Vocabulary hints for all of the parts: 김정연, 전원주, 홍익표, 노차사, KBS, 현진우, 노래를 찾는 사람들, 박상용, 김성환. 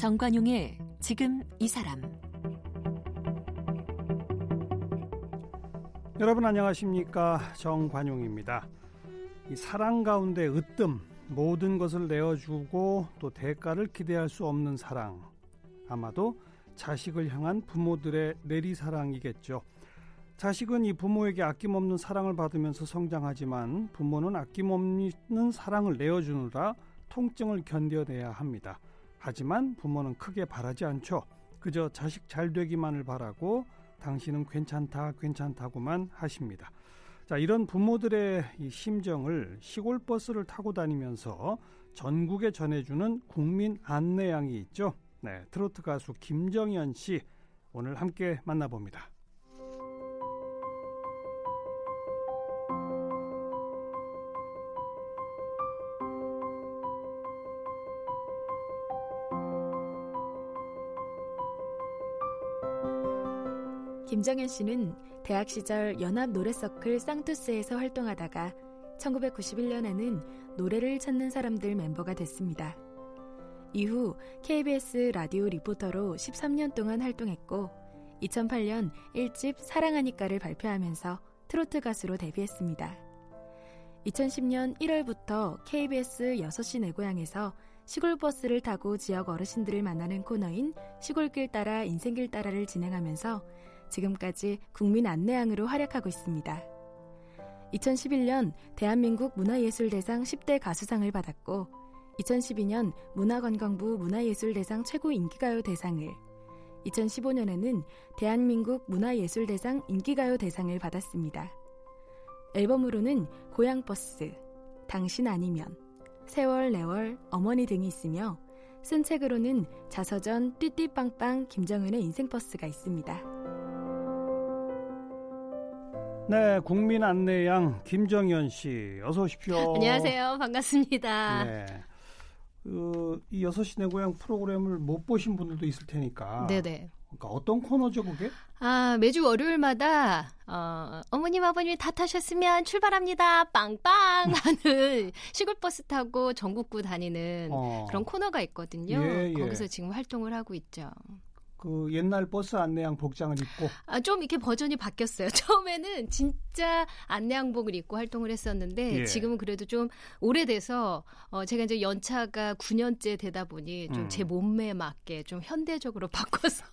정관용의 지금 이 사람. 여러분 안녕하십니까? 정관용입니다. 이 사랑 가운데 으뜸, 모든 것을 내어주고 또 대가를 기대할 수 없는 사랑, 아마도 자식을 향한 부모들의 내리사랑이겠죠. 자식은 이 부모에게 아낌없는 사랑을 받으면서 성장하지만 부모는 아낌없는 사랑을 내어주느라 통증을 견뎌내야 합니다. 하지만 부모는 크게 바라지 않죠. 그저 자식 잘 되기만을 바라고 당신은 괜찮다고만 하십니다. 자, 이런 부모들의 이 심정을 시골버스를 타고 다니면서 전국에 전해주는 국민 안내양이 있죠. 네, 트로트 가수 김정연 씨 오늘 함께 만나봅니다. 김정연 씨는 대학 시절 연합 노래서클 쌍투스에서 활동하다가 1991년에는 노래를 찾는 사람들 멤버가 됐습니다. 이후 KBS 라디오 리포터로 13년 동안 활동했고 2008년 1집 사랑하니까를 발표하면서 트로트 가수로 데뷔했습니다. 2010년 1월부터 KBS 6시 내 고향에서 시골버스를 타고 지역 어르신들을 만나는 코너인 시골길 따라 인생길 따라를 진행하면서 지금까지 국민 안내양으로 활약하고 있습니다. 2011년 대한민국 문화예술대상 10대 가수상을 받았고 2012년 문화관광부 문화예술대상 최고인기가요 대상을, 2015년에는 대한민국 문화예술대상 인기가요 대상을 받았습니다. 앨범으로는 고향버스, 당신 아니면, 세월 내월, 어머니 등이 있으며 쓴 책으로는 자서전 띠띠빵빵 김정은의 인생버스가 있습니다. 네, 국민 안내양 김정연 씨, 어서 오십시오. 안녕하세요, 반갑습니다. 네, 이 6시 내 고향 프로그램을 못 보신 분들도 있을 테니까. 네네. 그러니까 어떤 코너죠, 그게? 아, 매주 월요일마다 어머님 아버님 탓하셨으면 출발합니다, 빵빵 하는 시골버스 타고 전국구 다니는 그런 코너가 있거든요. 예, 예. 거기서 지금 활동을 하고 있죠. 그 옛날 버스 안내양 복장을 입고, 아, 좀 이렇게 버전이 바뀌었어요. 처음에는 진짜 안내양복을 입고 활동을 했었는데, 예, 지금은 그래도 좀 오래돼서 제가 이제 연차가 9년째 되다 보니 좀 제 몸매에 맞게 좀 현대적으로 바꿔서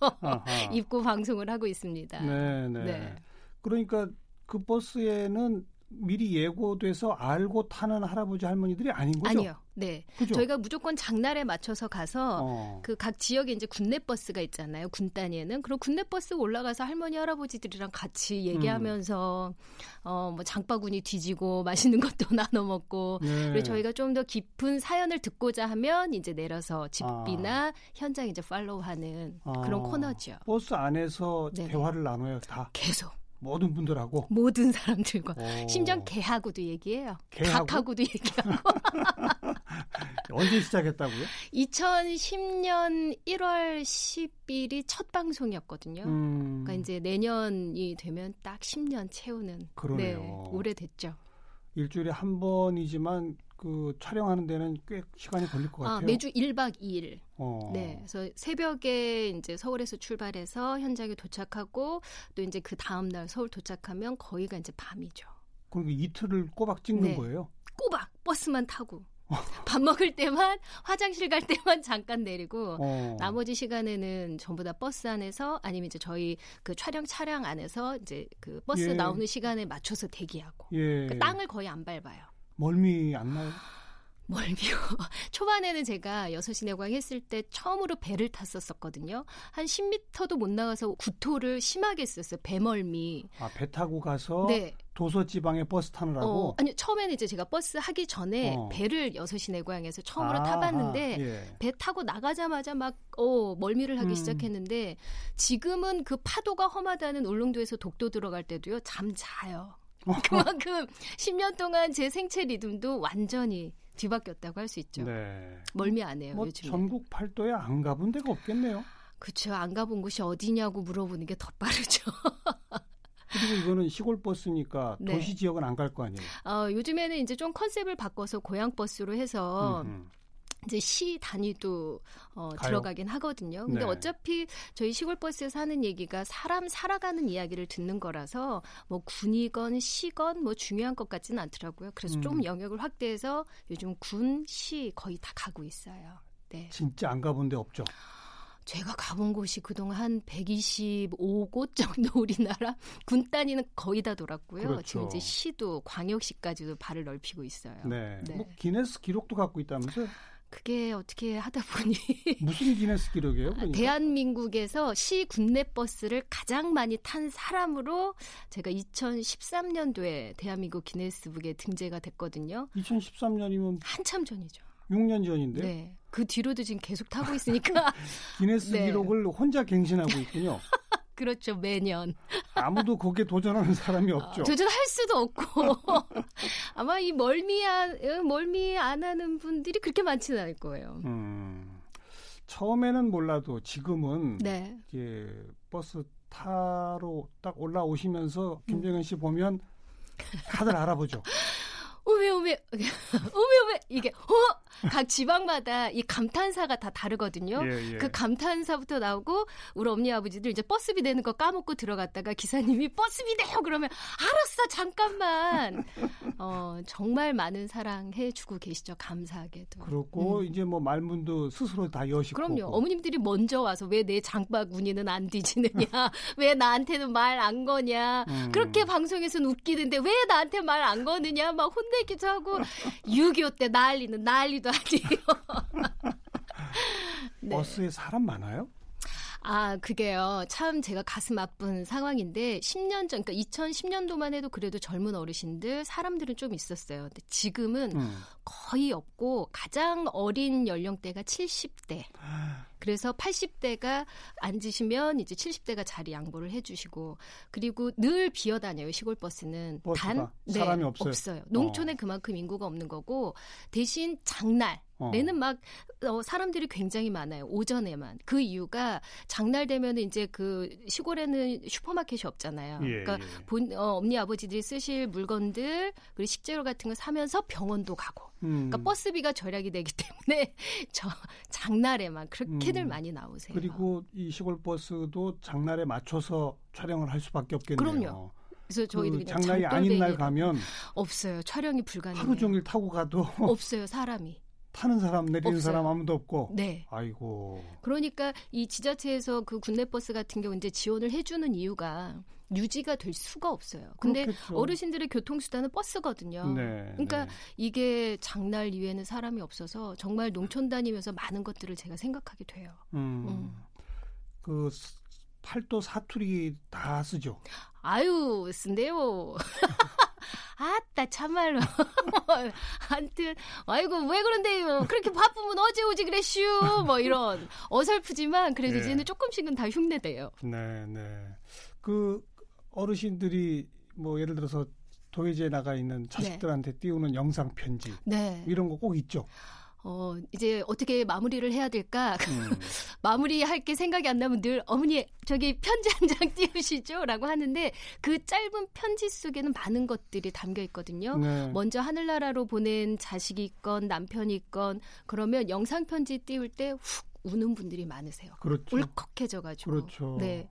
입고 방송을 하고 있습니다. 네네. 네. 그러니까 그 버스에는 미리 예고돼서 알고 타는 할아버지 할머니들이 아닌 거죠? 아니요. 네. 그죠? 저희가 무조건 장날에 맞춰서 가서 그 각 지역에 이제 군내버스가 있잖아요. 군 단위에는. 그럼 군내버스 올라가서 할머니 할아버지들이랑 같이 얘기하면서 뭐 장바구니 뒤지고 맛있는 것도 나눠 먹고. 네. 그리고 저희가 좀 더 깊은 사연을 듣고자 하면 이제 내려서 집비나 현장 이제 팔로우하는 그런 코너죠. 버스 안에서, 네네, 대화를 나눠요, 다. 계속. 모든 분들하고? 모든 사람들과. 심지어 개하고도 얘기해요. 개하고? 닭하고도 얘기하고. 언제 시작했다고요? 2010년 1월 10일이 첫 방송이었거든요. 그러니까 이제 내년이 되면 딱 10년 채우는. 그러네요. 네, 오래됐죠. 일주일에 한 번이지만 그 촬영하는 데는 꽤 시간이 걸릴 것 같아요. 매주 1박 2일. 네, 그래서 새벽에 이제 서울에서 출발해서 현장에 도착하고 또 이제 그 다음 날 서울 도착하면 거기가 이제 밤이죠. 그럼 이틀을 꼬박 찍는, 네, 거예요? 꼬박 버스만 타고. 밥 먹을 때만, 화장실 갈 때만 잠깐 내리고, 나머지 시간에는 전부 다 버스 안에서, 아니면 이제 저희 그 촬영 차량 안에서 이제 그 버스, 예, 나오는 시간에 맞춰서 대기하고. 예. 그러니까 땅을 거의 안 밟아요. 멀미 안 나요? 멀미요. 초반에는 제가 6시 내고향 했을 때 처음으로 배를 탔었거든요. 한 10m도 못 나가서 구토를 심하게 했었어요. 배멀미. 아, 배 타고 가서? 네. 도서지방에 버스 타느라고? 아니요. 처음에는 이제 제가 버스 하기 전에 배를 6시 내고향에서 처음으로 타봤는데, 예, 배 타고 나가자마자 막 멀미를 하기 시작했는데, 지금은 그 파도가 험하다는 울릉도에서 독도 들어갈 때도요, 잠 자요. 그만큼 10년 동안 제 생체 리듬도 완전히 뒤바뀌었다고 할 수 있죠. 네. 멀미 안 해요, 요즘에. 전국 팔도에 안 가본 데가 없겠네요. 그렇죠. 안 가본 곳이 어디냐고 물어보는 게 더 빠르죠. 그리고 이거는 시골버스니까, 네, 도시 지역은 안 갈 거 아니에요? 요즘에는 이제 좀 컨셉을 바꿔서 고향버스로 해서 이제 시 단위도 들어가긴 하거든요. 근데 네. 어차피 저희 시골버스에서 하는 얘기가 사람 살아가는 이야기를 듣는 거라서 뭐 군이건 시건 뭐 중요한 것 같지는 않더라고요. 그래서 좀 영역을 확대해서 요즘 군, 시 거의 다 가고 있어요. 네. 진짜 안 가본 데 없죠? 제가 가본 곳이 그동안 한 125곳 정도 우리나라 군 단위는 거의 다 돌았고요. 그렇죠. 지금 이제 시도 광역시까지도 발을 넓히고 있어요. 네. 네. 뭐 기네스 기록도 갖고 있다면서요? 그게 어떻게 하다 보니 무슨 기네스 기록이에요? 그러니까? 대한민국에서 시 군내 버스를 가장 많이 탄 사람으로 제가 2013년도에 대한민국 기네스북에 등재가 됐거든요. 2013년이면 한참 전이죠. 6년 전인데. 네. 그 뒤로도 지금 계속 타고 있으니까 기네스 네. 기록을 혼자 갱신하고 있군요. 그렇죠. 매년. 아무도 거기에 도전하는 사람이 없죠. 도전할 수도 없고 아마 이 멀미 안 하는 분들이 그렇게 많지는 않을 거예요. 처음에는 몰라도 지금은 네. 이제 버스 타러 딱 올라오시면서 김정연 씨 보면 다들 알아보죠. 오메 이게 각 지방마다 이 감탄사가 다 다르거든요. 예, 예. 그 감탄사부터 나오고 우리 엄니 아버지들 이제 버스비 내는 거 까먹고 들어갔다가 기사님이 버스비 내요 그러면 알았어 잠깐만. 정말 많은 사랑해주고 계시죠. 감사하게도. 그렇고 이제 뭐 말문도 스스로 다 여시고. 그럼요. 어머님들이 먼저 와서 왜 내 장바구니는 안 뒤지느냐. 왜 나한테는 말 안 거냐. 그렇게 방송에서는 웃기는데 왜 나한테 말 안 거느냐 막 혼내. 기도 하고 6.25 때 난리는 난리도 아니에요. 네. 버스에 사람 많아요? 아, 그게요. 참 제가 가슴 아픈 상황인데 10년 전, 그러니까 2010년도만 해도 그래도 젊은 어르신들, 사람들은 좀 있었어요. 근데 지금은 거의 없고 가장 어린 연령대가 70대. 그래서 80대가 앉으시면 이제 70대가 자리 양보를 해주시고 그리고 늘 비어다녀요. 시골버스는. 단 사람이 네, 없어요. 농촌에 그만큼 인구가 없는 거고 대신 장날. 내는 막 사람들이 굉장히 많아요. 오전에만. 그 이유가 장날 되면 이제 그 시골에는 슈퍼마켓이 없잖아요. 예, 그러니까 예. 엄니 아버지들이 쓰실 물건들 그리고 식재료 같은 거 사면서 병원도 가고. 그러니까 버스비가 절약이 되기 때문에 저 장날에만 그렇게들 많이 나오세요. 그리고 이 시골 버스도 장날에 맞춰서 촬영을 할 수밖에 없겠네요. 그럼요. 그래서 저희들이 그 장날이 아닌 날 가면 없어요. 촬영이 불가능해요. 하루 종일 타고 가도 없어요. 사람이. 타는 사람 내리는 없어요. 사람 아무도 없고. 네. 아이고. 그러니까 이 지자체에서 그 군내버스 같은 경우 이제 지원을 해주는 이유가 유지가 될 수가 없어요. 근데 그렇겠죠. 어르신들의 교통수단은 버스거든요. 네, 그러니까 네. 이게 장날 이외에는 사람이 없어서 정말 농촌 다니면서 많은 것들을 제가 생각하게 돼요. 그 팔도 사투리 다 쓰죠. 아유 쓴대요. 아따 참말로. 아무튼 아이고 왜 그런데요. 그렇게 바쁘면 어제 오지 그랬슈. 뭐 이런 어설프지만 그래도 네. 이제는 조금씩은 다 흉내돼요. 네, 네. 그 어르신들이 뭐 예를 들어서 도예지에 나가 있는 자식들한테 네. 띄우는 영상 편지 네. 이런 거 꼭 있죠. 이제 어떻게 마무리를 해야 될까? 마무리할 게 생각이 안 나면 늘 어머니 저기 편지 한 장 띄우시죠? 라고 하는데 그 짧은 편지 속에는 많은 것들이 담겨 있거든요. 네. 먼저 하늘나라로 보낸 자식이 있건 남편이 있건 그러면 영상편지 띄울 때 훅 우는 분들이 많으세요. 그렇죠. 울컥해져가지고. 그렇죠. 네.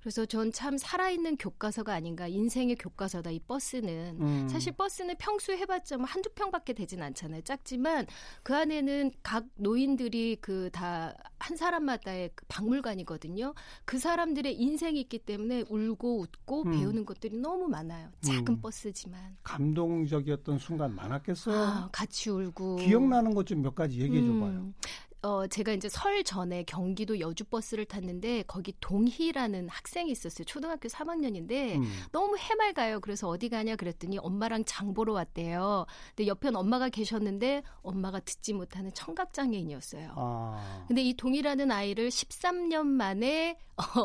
그래서 전 참 살아있는 교과서가 아닌가. 인생의 교과서다. 이 버스는. 사실 버스는 평소에 해봤자 뭐 한두 평밖에 되진 않잖아요. 작지만 그 안에는 각 노인들이 그 다 한 사람마다의 그 박물관이거든요. 그 사람들의 인생이 있기 때문에 울고 웃고 배우는 것들이 너무 많아요. 작은 버스지만. 감동적이었던 순간 많았겠어요? 아, 같이 울고. 기억나는 것 좀 몇 가지 얘기해 줘봐요. 제가 이제 설 전에 경기도 여주 버스를 탔는데 거기 동희라는 학생이 있었어요. 초등학교 3학년인데 너무 해맑아요. 그래서 어디 가냐 그랬더니 엄마랑 장 보러 왔대요. 근데 옆엔 엄마가 계셨는데 엄마가 듣지 못하는 청각장애인이었어요. 아. 근데 이 동희라는 아이를 13년 만에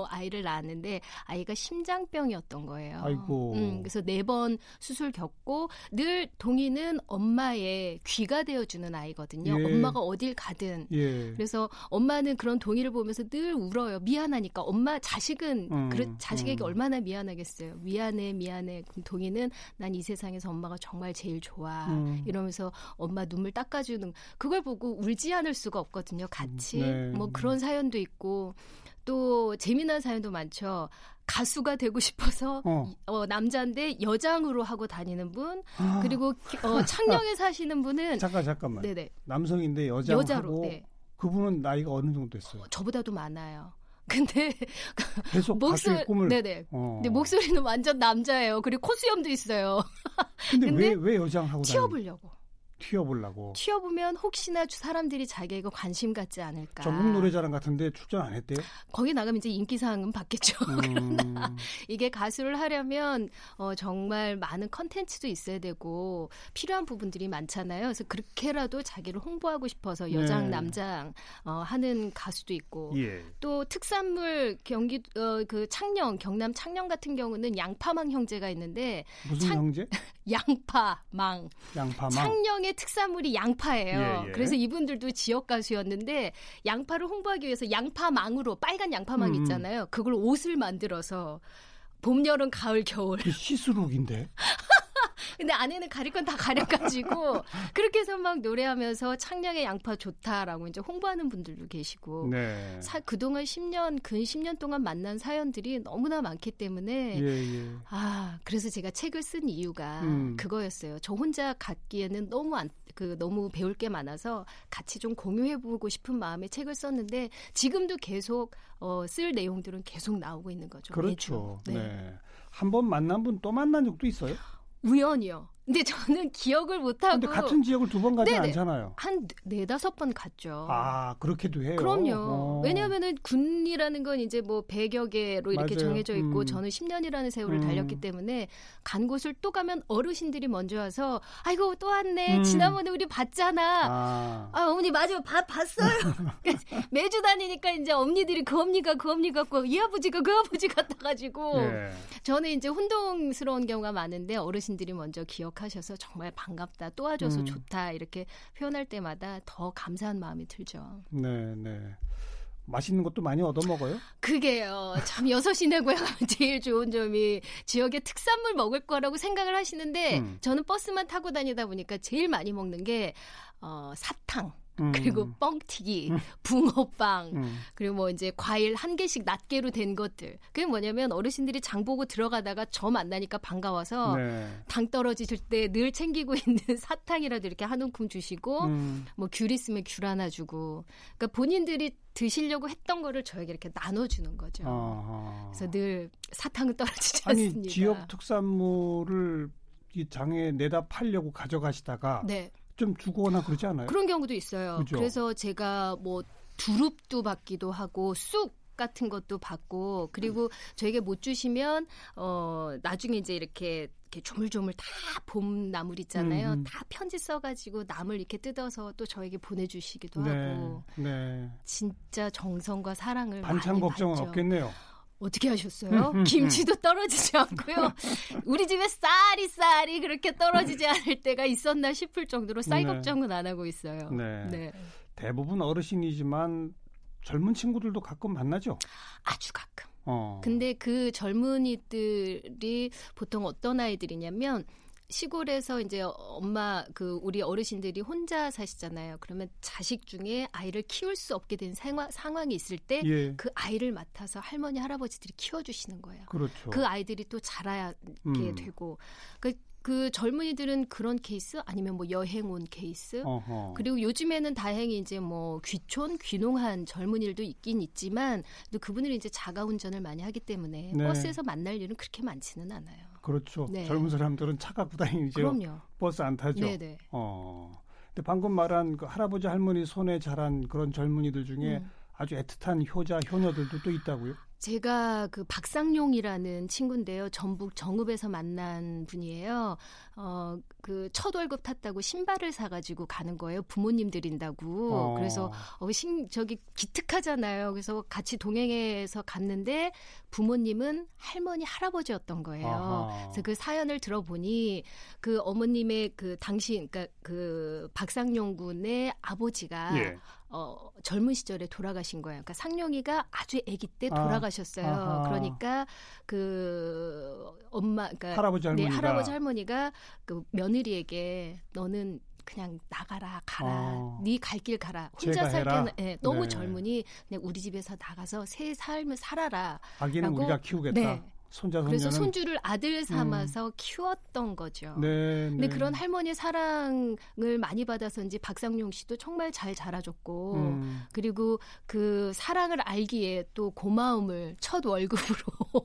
아이를 낳았는데 아이가 심장병이었던 거예요. 아이고. 그래서 4번 수술 겪고 늘 동희는 엄마의 귀가 되어주는 아이거든요. 예. 엄마가 어딜 가든. 예. 그래서 엄마는 그런 동의를 보면서 늘 울어요. 미안하니까. 엄마, 자식은 자식에게 얼마나 미안하겠어요. 미안해, 미안해. 그럼 동의는 난 이 세상에서 엄마가 정말 제일 좋아. 이러면서 엄마 눈물 닦아주는 그걸 보고 울지 않을 수가 없거든요. 같이. 뭐 그런 사연도 있고 또 재미난 사연도 많죠. 가수가 되고 싶어서 남자인데 여장으로 하고 다니는 분, 그리고 창녕에 사시는 분은 잠깐만. 네네. 남성인데 여장으로. 네. 그분은 나이가 어느 정도 됐어요? 저보다도 많아요. 근데 계속 가수의 꿈을. 네네. 근데 목소리는 완전 남자예요. 그리고 코수염도 있어요. 근데 왜 여장하고 튀어보려고. 튀어보려고. 튀어보면 혹시나 사람들이 자기에게 관심 갖지 않을까. 전국 노래자랑 같은데 출전 안 했대요? 거기 나가면 이제 인기상은 받겠죠. 그러나 이게 가수를 하려면 정말 많은 컨텐츠도 있어야 되고 필요한 부분들이 많잖아요. 그래서 그렇게라도 자기를 홍보하고 싶어서 여장, 남장 하는 가수도 있고 또 특산물 창녕, 경남 창녕 같은 경우는 양파망 형제가 있는데 무슨 형제? 양파망. 창녕의 특산물이 양파예요. 그래서 이분들도 지역 가수였는데 양파를 홍보하기 위해서 양파망으로 빨간 양파망 있잖아요. 그걸 옷을 만들어서 봄, 여름, 가을, 겨울. 시스룩인데. 근데 안에는 가릴 건 다 가려가지고 그렇게 해서 막 노래하면서 창녕의 양파 좋다라고 이제 홍보하는 분들도 계시고 그동안 10년, 근 10년 동안 만난 사연들이 너무나 많기 때문에 아, 그래서 제가 책을 쓴 이유가 그거였어요. 저 혼자 갖기에는 너무 배울 게 많아서 같이 좀 공유해보고 싶은 마음에 책을 썼는데 지금도 계속 쓸 내용들은 계속 나오고 있는 거죠. 그렇죠. 네. 한 번 만난 분 또 만난 적도 있어요? 우연이요. 근데 저는 기억을 못하고. 근데 같은 지역을 두 번 가지 않잖아요. 한 4-5번 갔죠. 아, 그렇게도 해요? 그럼요. 왜냐하면은 군이라는 건 이제 뭐 100여 개로 이렇게 정해져 있고 저는 10년이라는 세월을 달렸기 때문에 간 곳을 또 가면 어르신들이 먼저 와서 아이고 또 왔네. 지난번에 우리 봤잖아. 어머니 맞아요. 봤어요. 매주 다니니까 이제 언니들이 그 언니가 갖고 이 아버지가 그 아버지 같아 가지고 저는 이제 혼동스러운 경우가 많은데 어르신들이 먼저 기억하셔서 정말 반갑다, 또 와줘서 좋다 이렇게 표현할 때마다 더 감사한 마음이 들죠. 네. 맛있는 것도 많이 얻어먹어요? 그게요. 참 여섯시내 고향 제일 좋은 점이 지역의 특산물 먹을 거라고 생각을 하시는데 저는 버스만 타고 다니다 보니까 제일 많이 먹는 게 사탕. 그리고 뻥튀기, 붕어빵, 그리고 뭐 이제 과일 한 개씩 낱개로 된 것들. 그게 뭐냐면 어르신들이 장 보고 들어가다가 저 만나니까 반가워서 당 떨어지실 때 늘 챙기고 있는 사탕이라도 이렇게 한 움큼 주시고 뭐 귤 있으면 귤 하나 주고. 그러니까 본인들이 드시려고 했던 거를 저에게 이렇게 나눠주는 거죠. 그래서 늘 사탕은 떨어지지 않습니다. 아니 지역 특산물을 이 장에 내다 팔려고 가져가시다가 좀 주거나 그러지 않아요? 그런 경우도 있어요. 그죠? 그래서 제가 뭐 두릅도 받기도 하고 쑥 같은 것도 받고 그리고 저에게 못 주시면 나중에 이제 이렇게 조물조물 다 봄 나물 있잖아요. 다 편지 써가지고 나물 이렇게 뜯어서 또 저에게 보내주시기도 하고 진짜 정성과 사랑을 반찬 많이 걱정은 받죠. 없겠네요. 어떻게 하셨어요? 김치도 떨어지지 않고요. 우리 집에 쌀이 그렇게 떨어지지 않을 때가 있었나 싶을 정도로 쌀 걱정은 안 하고 있어요. 네. 대부분 어르신이지만 젊은 친구들도 가끔 만나죠? 아주 가끔. 근데 그 젊은이들이 보통 어떤 아이들이냐면 시골에서 이제 우리 어르신들이 혼자 사시잖아요. 그러면 자식 중에 아이를 키울 수 없게 된 상황이 있을 때 그 아이를 맡아서 할머니, 할아버지들이 키워주시는 거예요. 그렇죠. 그 아이들이 또 자라게 되고. 그 젊은이들은 그런 케이스 아니면 뭐 여행 온 케이스 그리고 요즘에는 다행히 이제 뭐 귀촌 귀농한 젊은이들도 있긴 있지만 또 그분들이 이제 자가 운전을 많이 하기 때문에 버스에서 만날 일은 그렇게 많지는 않아요. 그렇죠. 젊은 사람들은 차 갖고 다니죠. 그럼요. 버스 안 타죠. 네네. 근데 방금 말한 그 할아버지 할머니 손에 자란 그런 젊은이들 중에 아주 애틋한 효자 효녀들도 또 있다고요? 제가 그 박상용이라는 친구인데요. 전북 정읍에서 만난 분이에요. 그 첫 월급 탔다고 신발을 사가지고 가는 거예요. 부모님 드린다고. 그래서 기특하잖아요. 그래서 같이 동행해서 갔는데 부모님은 할머니, 할아버지였던 거예요. 그래서 그 사연을 들어보니 그 어머님의 그 당시 그러니까 그 박상용 군의 아버지가 젊은 시절에 돌아가신 거예요. 그러니까 상룡이가 아주 아기 때 돌아가셨어요. 아하. 그러니까 그 엄마, 그러니까 할아버지 할머니가, 네, 할아버지 할머니가 그 며느리에게 너는 그냥 나가라, 가라, 네 갈 길 가라. 혼자 살게는 네, 너무 네. 젊으니 그냥 우리 집에서 나가서 새 삶을 살아라. 아기는 우리가 키우겠다. 네. 손자, 그래서 손주를 아들 삼아서 키웠던 거죠. 네, 근데 네. 그런 할머니의 사랑을 많이 받아서인지 박상용 씨도 정말 잘 자라줬고 그리고 그 사랑을 알기에 또 고마움을 첫 월급으로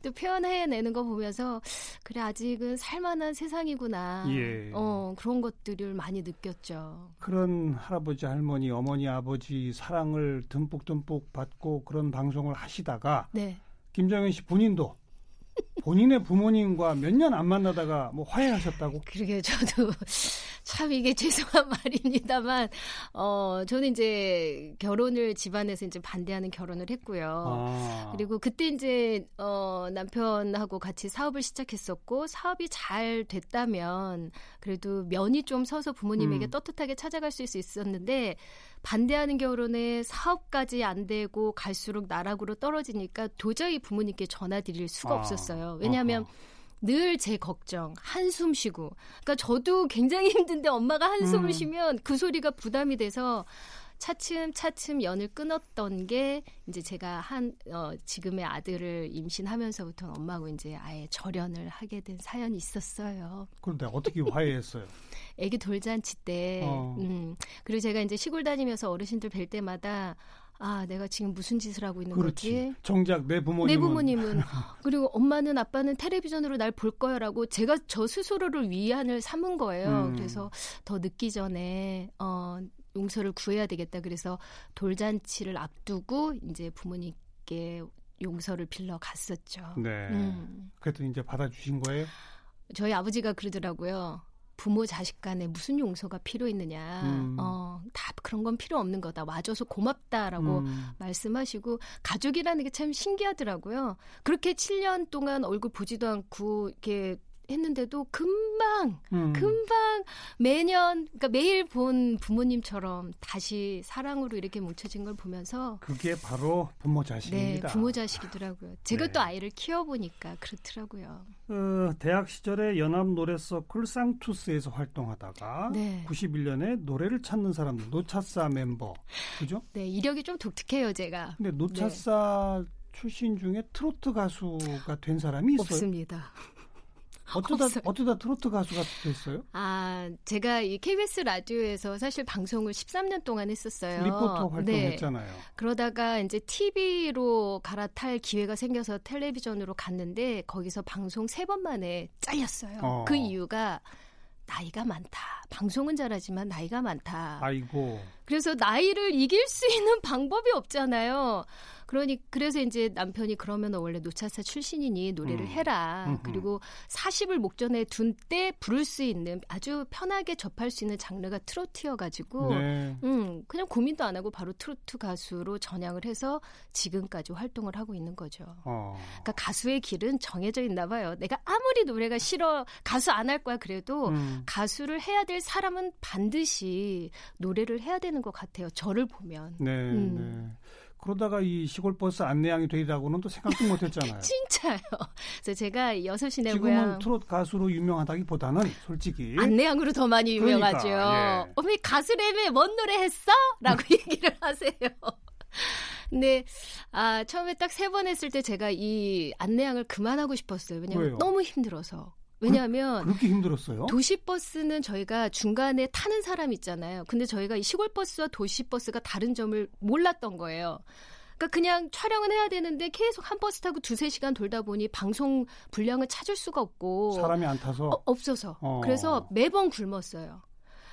또 표현해내는 거 보면서 그래 아직은 살만한 세상이구나. 예. 그런 것들을 많이 느꼈죠. 그런 할아버지, 할머니, 어머니, 아버지 사랑을 듬뿍듬뿍 받고 그런 방송을 하시다가 네. 김정연 씨 본인도 본인의 부모님과 몇 년 안 만나다가 뭐 화해하셨다고? 그러게 저도 참 이게 죄송한 말입니다만 저는 이제 결혼을 집안에서 이제 반대하는 결혼을 했고요. 그리고 그때 이제 남편하고 같이 사업을 시작했었고 사업이 잘 됐다면 그래도 면이 좀 서서 부모님에게 떳떳하게 찾아갈 수 있었는데 반대하는 결혼에 사업까지 안 되고 갈수록 나락으로 떨어지니까 도저히 부모님께 전화드릴 수가 없었어요. 왜냐하면 늘 제 걱정, 한숨 쉬고. 그러니까 저도 굉장히 힘든데 엄마가 한숨을 쉬면 그 소리가 부담이 돼서 차츰 연을 끊었던 게 이제 제가 지금의 아들을 임신하면서부터 엄마하고 이제 아예 절연을 하게 된 사연이 있었어요. 그런데 어떻게 화해했어요? 아기 돌잔치 때. 그리고 제가 이제 시골 다니면서 어르신들 뵐 때마다 아, 내가 지금 무슨 짓을 하고 있는 거지? 정작 내 부모님은 그리고 엄마는 아빠는 텔레비전으로 날 볼 거야라고 제가 저 스스로를 위안을 삼은 거예요. 그래서 더 늦기 전에 용서를 구해야 되겠다. 그래서 돌잔치를 앞두고 이제 부모님께 용서를 빌러 갔었죠. 네. 그랬더니 이제 받아주신 거예요? 저희 아버지가 그러더라고요. 부모 자식 간에 무슨 용서가 필요했느냐. 다 그런 건 필요 없는 거다. 와줘서 고맙다라고 말씀하시고 가족이라는 게 참 신기하더라고요. 그렇게 7년 동안 얼굴 보지도 않고 이렇게 했는데도 금방 매년 그러니까 매일 본 부모님처럼 다시 사랑으로 이렇게 뭉쳐진 걸 보면서 그게 바로 부모 자식입니다. 네, 부모 자식이더라고요. 제가 네. 또 아이를 키워보니까 그렇더라고요. 대학 시절에 연합 노래서클 쌍투스에서 활동하다가 네. 91년에 노래를 찾는 사람들 노차사 멤버 그죠? 네, 이력이 좀 독특해요 제가. 근데 노차사 네. 출신 중에 트로트 가수가 된 사람이 있어요? 없습니다. 어쩌다 트로트 가수가 됐어요? 아, 제가 이 KBS 라디오에서 사실 방송을 13년 동안 했었어요. 리포터 활동했잖아요. 네. 그러다가 이제 TV로 갈아탈 기회가 생겨서 텔레비전으로 갔는데 거기서 방송 3번 만에 잘렸어요. 그 이유가 나이가 많다. 방송은 잘하지만 나이가 많다. 아이고. 그래서 나이를 이길 수 있는 방법이 없잖아요. 그래서 이제 남편이 그러면 원래 노차사 출신이니 노래를 해라. 그리고 40을 목전에 둔 때 부를 수 있는 아주 편하게 접할 수 있는 장르가 트로트여가지고 네. 그냥 고민도 안 하고 바로 트로트 가수로 전향을 해서 지금까지 활동을 하고 있는 거죠. 그러니까 가수의 길은 정해져 있나 봐요. 내가 아무리 노래가 싫어 가수 안 할 거야 그래도 가수를 해야 될 사람은 반드시 노래를 해야 되는 것 같아요. 저를 보면. 네. 네. 그러다가 이 시골버스 안내양이 되리라고는 또 생각도 못했잖아요. 진짜요. 그래서 제가 여섯시내 고향. 지금은 트롯 가수로 유명하다기보다는 솔직히. 안내양으로 더 많이 유명하죠. 그러니까, 예. 어머니 가수래매 뭔 노래 했어? 라고 얘기를 하세요. 근데 아, 처음에 딱 3번 했을 때 제가 이 안내양을 그만하고 싶었어요. 왜냐하면 왜요? 너무 힘들어서. 왜냐하면 그렇게 힘들었어요? 도시버스는 저희가 중간에 타는 사람 있잖아요. 근데 저희가 이 시골버스와 도시버스가 다른 점을 몰랐던 거예요. 그러니까 그냥 촬영은 해야 되는데 계속 한 버스 타고 2-3시간 돌다 보니 방송 분량을 찾을 수가 없고 사람이 안 타서? 없어서. 그래서 매번 굶었어요.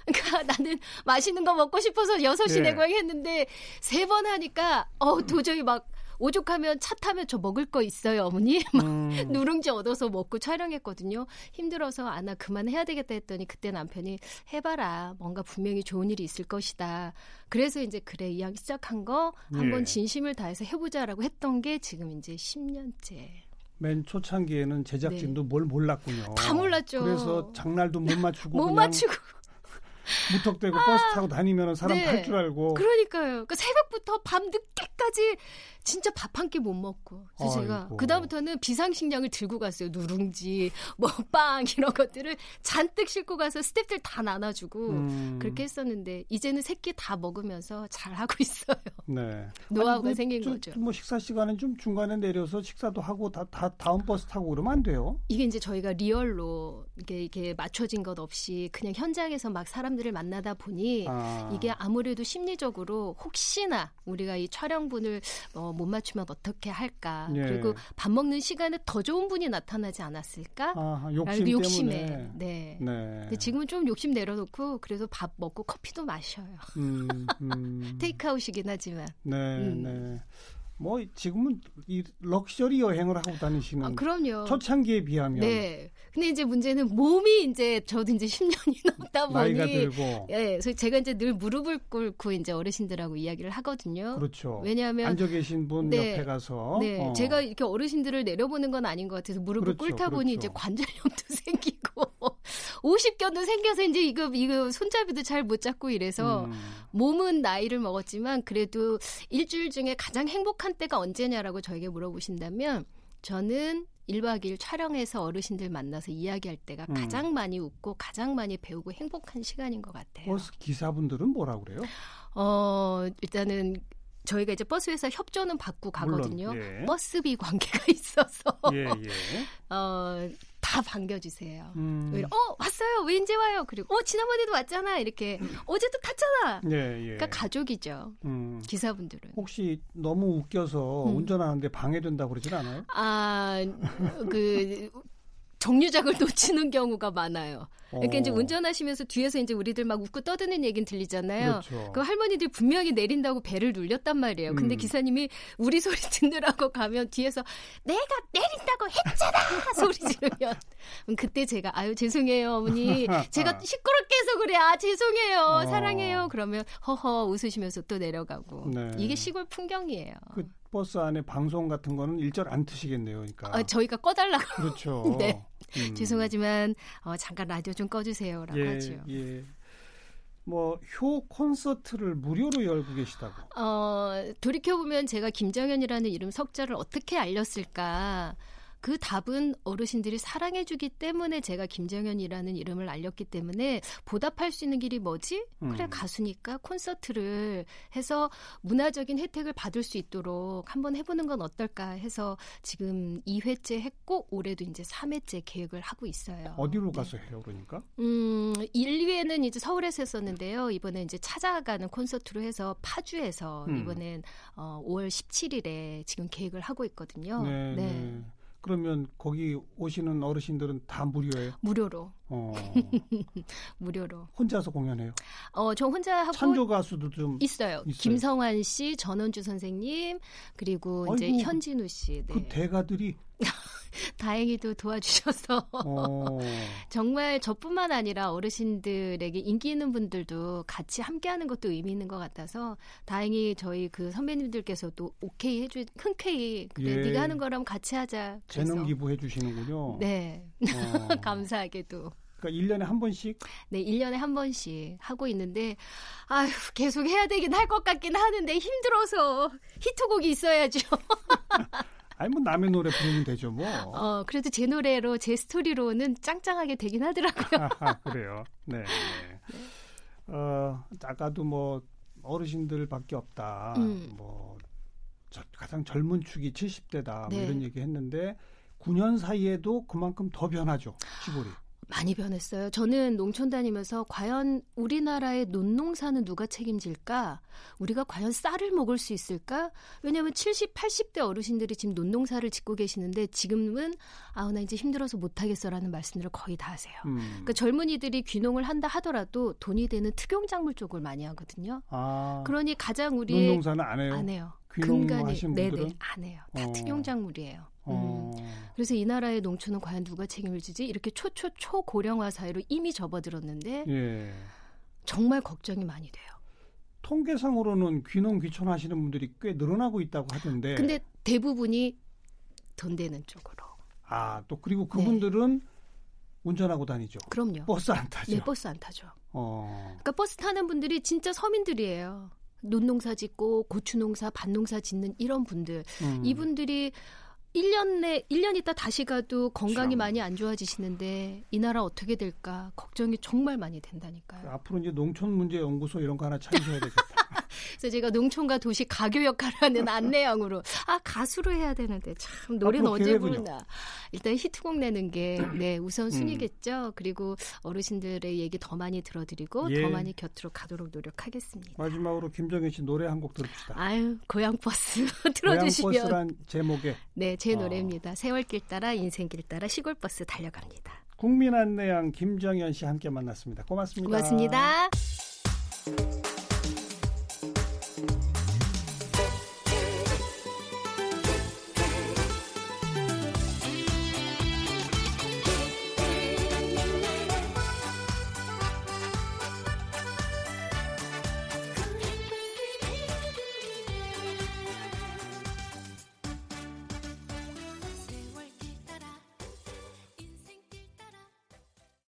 그러니까 나는 맛있는 거 먹고 싶어서 6시 예. 내 고향 했는데 3번 하니까 도저히 막 오죽하면 차 타면 저 먹을 거 있어요, 어머니? 막 누룽지 얻어서 먹고 촬영했거든요. 힘들어서 아나 그만해야 되겠다 했더니 그때 남편이 해봐라. 뭔가 분명히 좋은 일이 있을 것이다. 그래서 이제 그래, 이왕 시작한 거 한번 예. 진심을 다해서 해보자라고 했던 게 지금 이제 10년째. 맨 초창기에는 제작진도 네. 뭘 몰랐군요. 다 몰랐죠. 그래서 장날도 못 맞추고. 무턱대고 버스 타고 다니면 사람 탈 줄 알고. 그러니까요. 그러니까 새벽부터 밤 늦게까지 진짜 밥 한 끼 못 먹고. 그래서 제가 그다음부터는 비상식량을 들고 갔어요. 누룽지, 뭐 빵 이런 것들을 잔뜩 싣고 가서 스태프들 다 나눠주고 그렇게 했었는데 이제는 세 끼 다 먹으면서 잘하고 있어요. 네. 노하우가 아니, 생긴 거죠. 뭐 식사 시간은 좀 중간에 내려서 식사도 하고 다 다음 버스 타고 그러면 안 돼요? 이게 이제 저희가 리얼로 이게 맞춰진 것 없이 그냥 현장에서 막 사람들을 만나다 보니 이게 아무래도 심리적으로 혹시나 우리가 이 촬영분을 못 맞추면 어떻게 할까. 예. 그리고 밥 먹는 시간에 더 좋은 분이 나타나지 않았을까? 욕심 때문에. 네. 네. 근데 지금은 좀 욕심 내려놓고 그래서 밥 먹고 커피도 마셔요. 테이크아웃이긴 하지만. 네. 네. 뭐 지금은 이 럭셔리 여행을 하고 다니시는 그럼요. 초창기에 비하면. 네. 근데 이제 문제는 몸이 이제 저도 이제 10년이 넘다 보니 나이가 들고. 예. 그래서 제가 이제 늘 무릎을 꿇고 이제 어르신들하고 이야기를 하거든요. 그렇죠. 왜냐하면 앉아 계신 분 네. 옆에 가서 네. 제가 이렇게 어르신들을 내려보는 건 아닌 것 같아서 무릎을 그렇죠. 꿇다 보니 그렇죠. 이제 관절염도 생기고 오십견도 생겨서 이제 이거 손잡이도 잘 못 잡고 이래서 몸은 나이를 먹었지만 그래도 일주일 중에 가장 행복한 때가 언제냐라고 저에게 물어보신다면 저는 1박 2일 촬영해서 어르신들 만나서 이야기할 때가 가장 많이 웃고 가장 많이 배우고 행복한 시간인 것 같아요. 버스 기사분들은 뭐라고 그래요? 일단은 저희가 이제 버스 회사 협조는 받고 가거든요. 물론, 예. 버스비 관계가 있어서 예. 다 반겨주세요. 왔어요. 왜 이제 와요? 그리고 지난번에도 왔잖아. 이렇게 어제도 탔잖아. 예. 그러니까 가족이죠. 기사분들은. 혹시 너무 웃겨서 운전하는데 방해된다고 그러진 않아요? 정류장을 놓치는 경우가 많아요. 그러니까 이제 운전하시면서 뒤에서 이제 우리들 막 웃고 떠드는 얘기는 들리잖아요. 그렇죠. 그 할머니들이 분명히 내린다고 배를 눌렸단 말이에요. 근데 기사님이 우리 소리 듣느라고 가면 뒤에서 내가 내린다고 했잖아! 소리 지르면. 그때 제가 죄송해요 어머니. 제가 시끄럽게 해서 그래. 죄송해요. 사랑해요. 그러면 허허 웃으시면서 또 내려가고. 네. 이게 시골 풍경이에요. 버스 안에 방송 같은 거는 일절 안 트시겠네요. 그러니까. 저희가 꺼달라고. 그렇죠. 네. 죄송하지만 잠깐 라디오 좀 꺼주세요. 라고 하죠. 예. 뭐 효 콘서트를 무료로 열고 계시다고. 돌이켜보면 제가 김정연이라는 이름 석자를 어떻게 알렸을까. 그 답은 어르신들이 사랑해주기 때문에 제가 김정연이라는 이름을 알렸기 때문에 보답할 수 있는 길이 뭐지? 그래 가수니까 콘서트를 해서 문화적인 혜택을 받을 수 있도록 한번 해보는 건 어떨까 해서 지금 2회째 했고 올해도 이제 3회째 계획을 하고 있어요. 어디로 가서 해요 그러니까? 1회는 이제 서울에서 했었는데요. 이번에 이제 찾아가는 콘서트로 해서 파주에서 이번엔 5월 17일에 지금 계획을 하고 있거든요. 네. 그러면 거기 오시는 어르신들은 다 무료예요? 무료로. 무료로. 혼자서 공연해요? 저 혼자 하고. 찬조 가수도 좀 있어요. 김성환 씨, 전원주 선생님, 그리고 이제 현진우 씨. 네. 그 대가들이. 다행히도 도와주셔서 정말 저뿐만 아니라 어르신들에게 인기 있는 분들도 같이 함께하는 것도 의미 있는 것 같아서 다행히 저희 그 선배님들께서도 오케이 흔쾌히 그래 네가 하는 거라면 같이 하자. 그래서. 재능 기부해 주시는군요. 네. 감사하게도. 그러니까 1년에 한 번씩? 네. 1년에 한 번씩 하고 있는데 계속 해야 되긴 할 것 같긴 하는데 힘들어서 히트곡이 있어야죠. 아니 뭐 남의 노래 부르면 되죠 뭐. 그래도 제 노래로 제 스토리로는 짱짱하게 되긴 하더라고요. 그래요. 네. 아까도 뭐 어르신들밖에 없다. 뭐 가장 젊은 축이 70대다. 네. 뭐 이런 얘기 했는데 9년 사이에도 그만큼 더 변하죠 시골이. 많이 변했어요. 저는 농촌 다니면서 과연 우리나라의 논농사는 누가 책임질까? 우리가 과연 쌀을 먹을 수 있을까? 왜냐하면 70, 80대 어르신들이 지금 논농사를 짓고 계시는데 지금은 나 이제 힘들어서 못하겠어라는 말씀들을 거의 다 하세요. 그러니까 젊은이들이 귀농을 한다 하더라도 돈이 되는 특용작물 쪽을 많이 하거든요. 그러니 가장 우리 논농사는 안 해요? 안 해요. 근간이 네네 안 해요. 다 특용작물이에요. 그래서 이 나라의 농촌은 과연 누가 책임을 지지? 이렇게 초고령화 사회로 이미 접어들었는데 정말 걱정이 많이 돼요. 통계상으로는 귀농 귀촌하시는 분들이 꽤 늘어나고 있다고 하던데. 근데 대부분이 돈 되는 쪽으로. 그리고 그분들은 운전하고 다니죠. 그럼요. 버스 안 타죠. 네, 버스 안 타죠. 그러니까 버스 타는 분들이 진짜 서민들이에요. 논농사 짓고 고추농사, 밭농사 짓는 이런 분들. 이분들이 1년 있다 다시 가도 건강이 많이 안 좋아지시는데 이 나라 어떻게 될까 걱정이 정말 많이 된다니까요. 앞으로 이제 농촌문제연구소 이런 거 하나 차리셔야 되겠다. 그래서 제가 농촌과 도시 가교역하라는 안내형으로 가수로 해야 되는데 참 노래는 언제 부르나. 일단 히트곡 내는 게 네, 우선순위겠죠. 그리고 어르신들의 얘기 더 많이 들어드리고 더 많이 곁으로 가도록 노력하겠습니다. 마지막으로 김정연 씨 노래 한 곡 들읍시다. 아유, 고향버스 들어주시면. 고향버스란 제목에. 네, 제 노래입니다. 세월길 따라 인생길 따라 시골버스 달려갑니다. 국민안내양 김정연 씨 함께 만났습니다. 고맙습니다. 고맙습니다.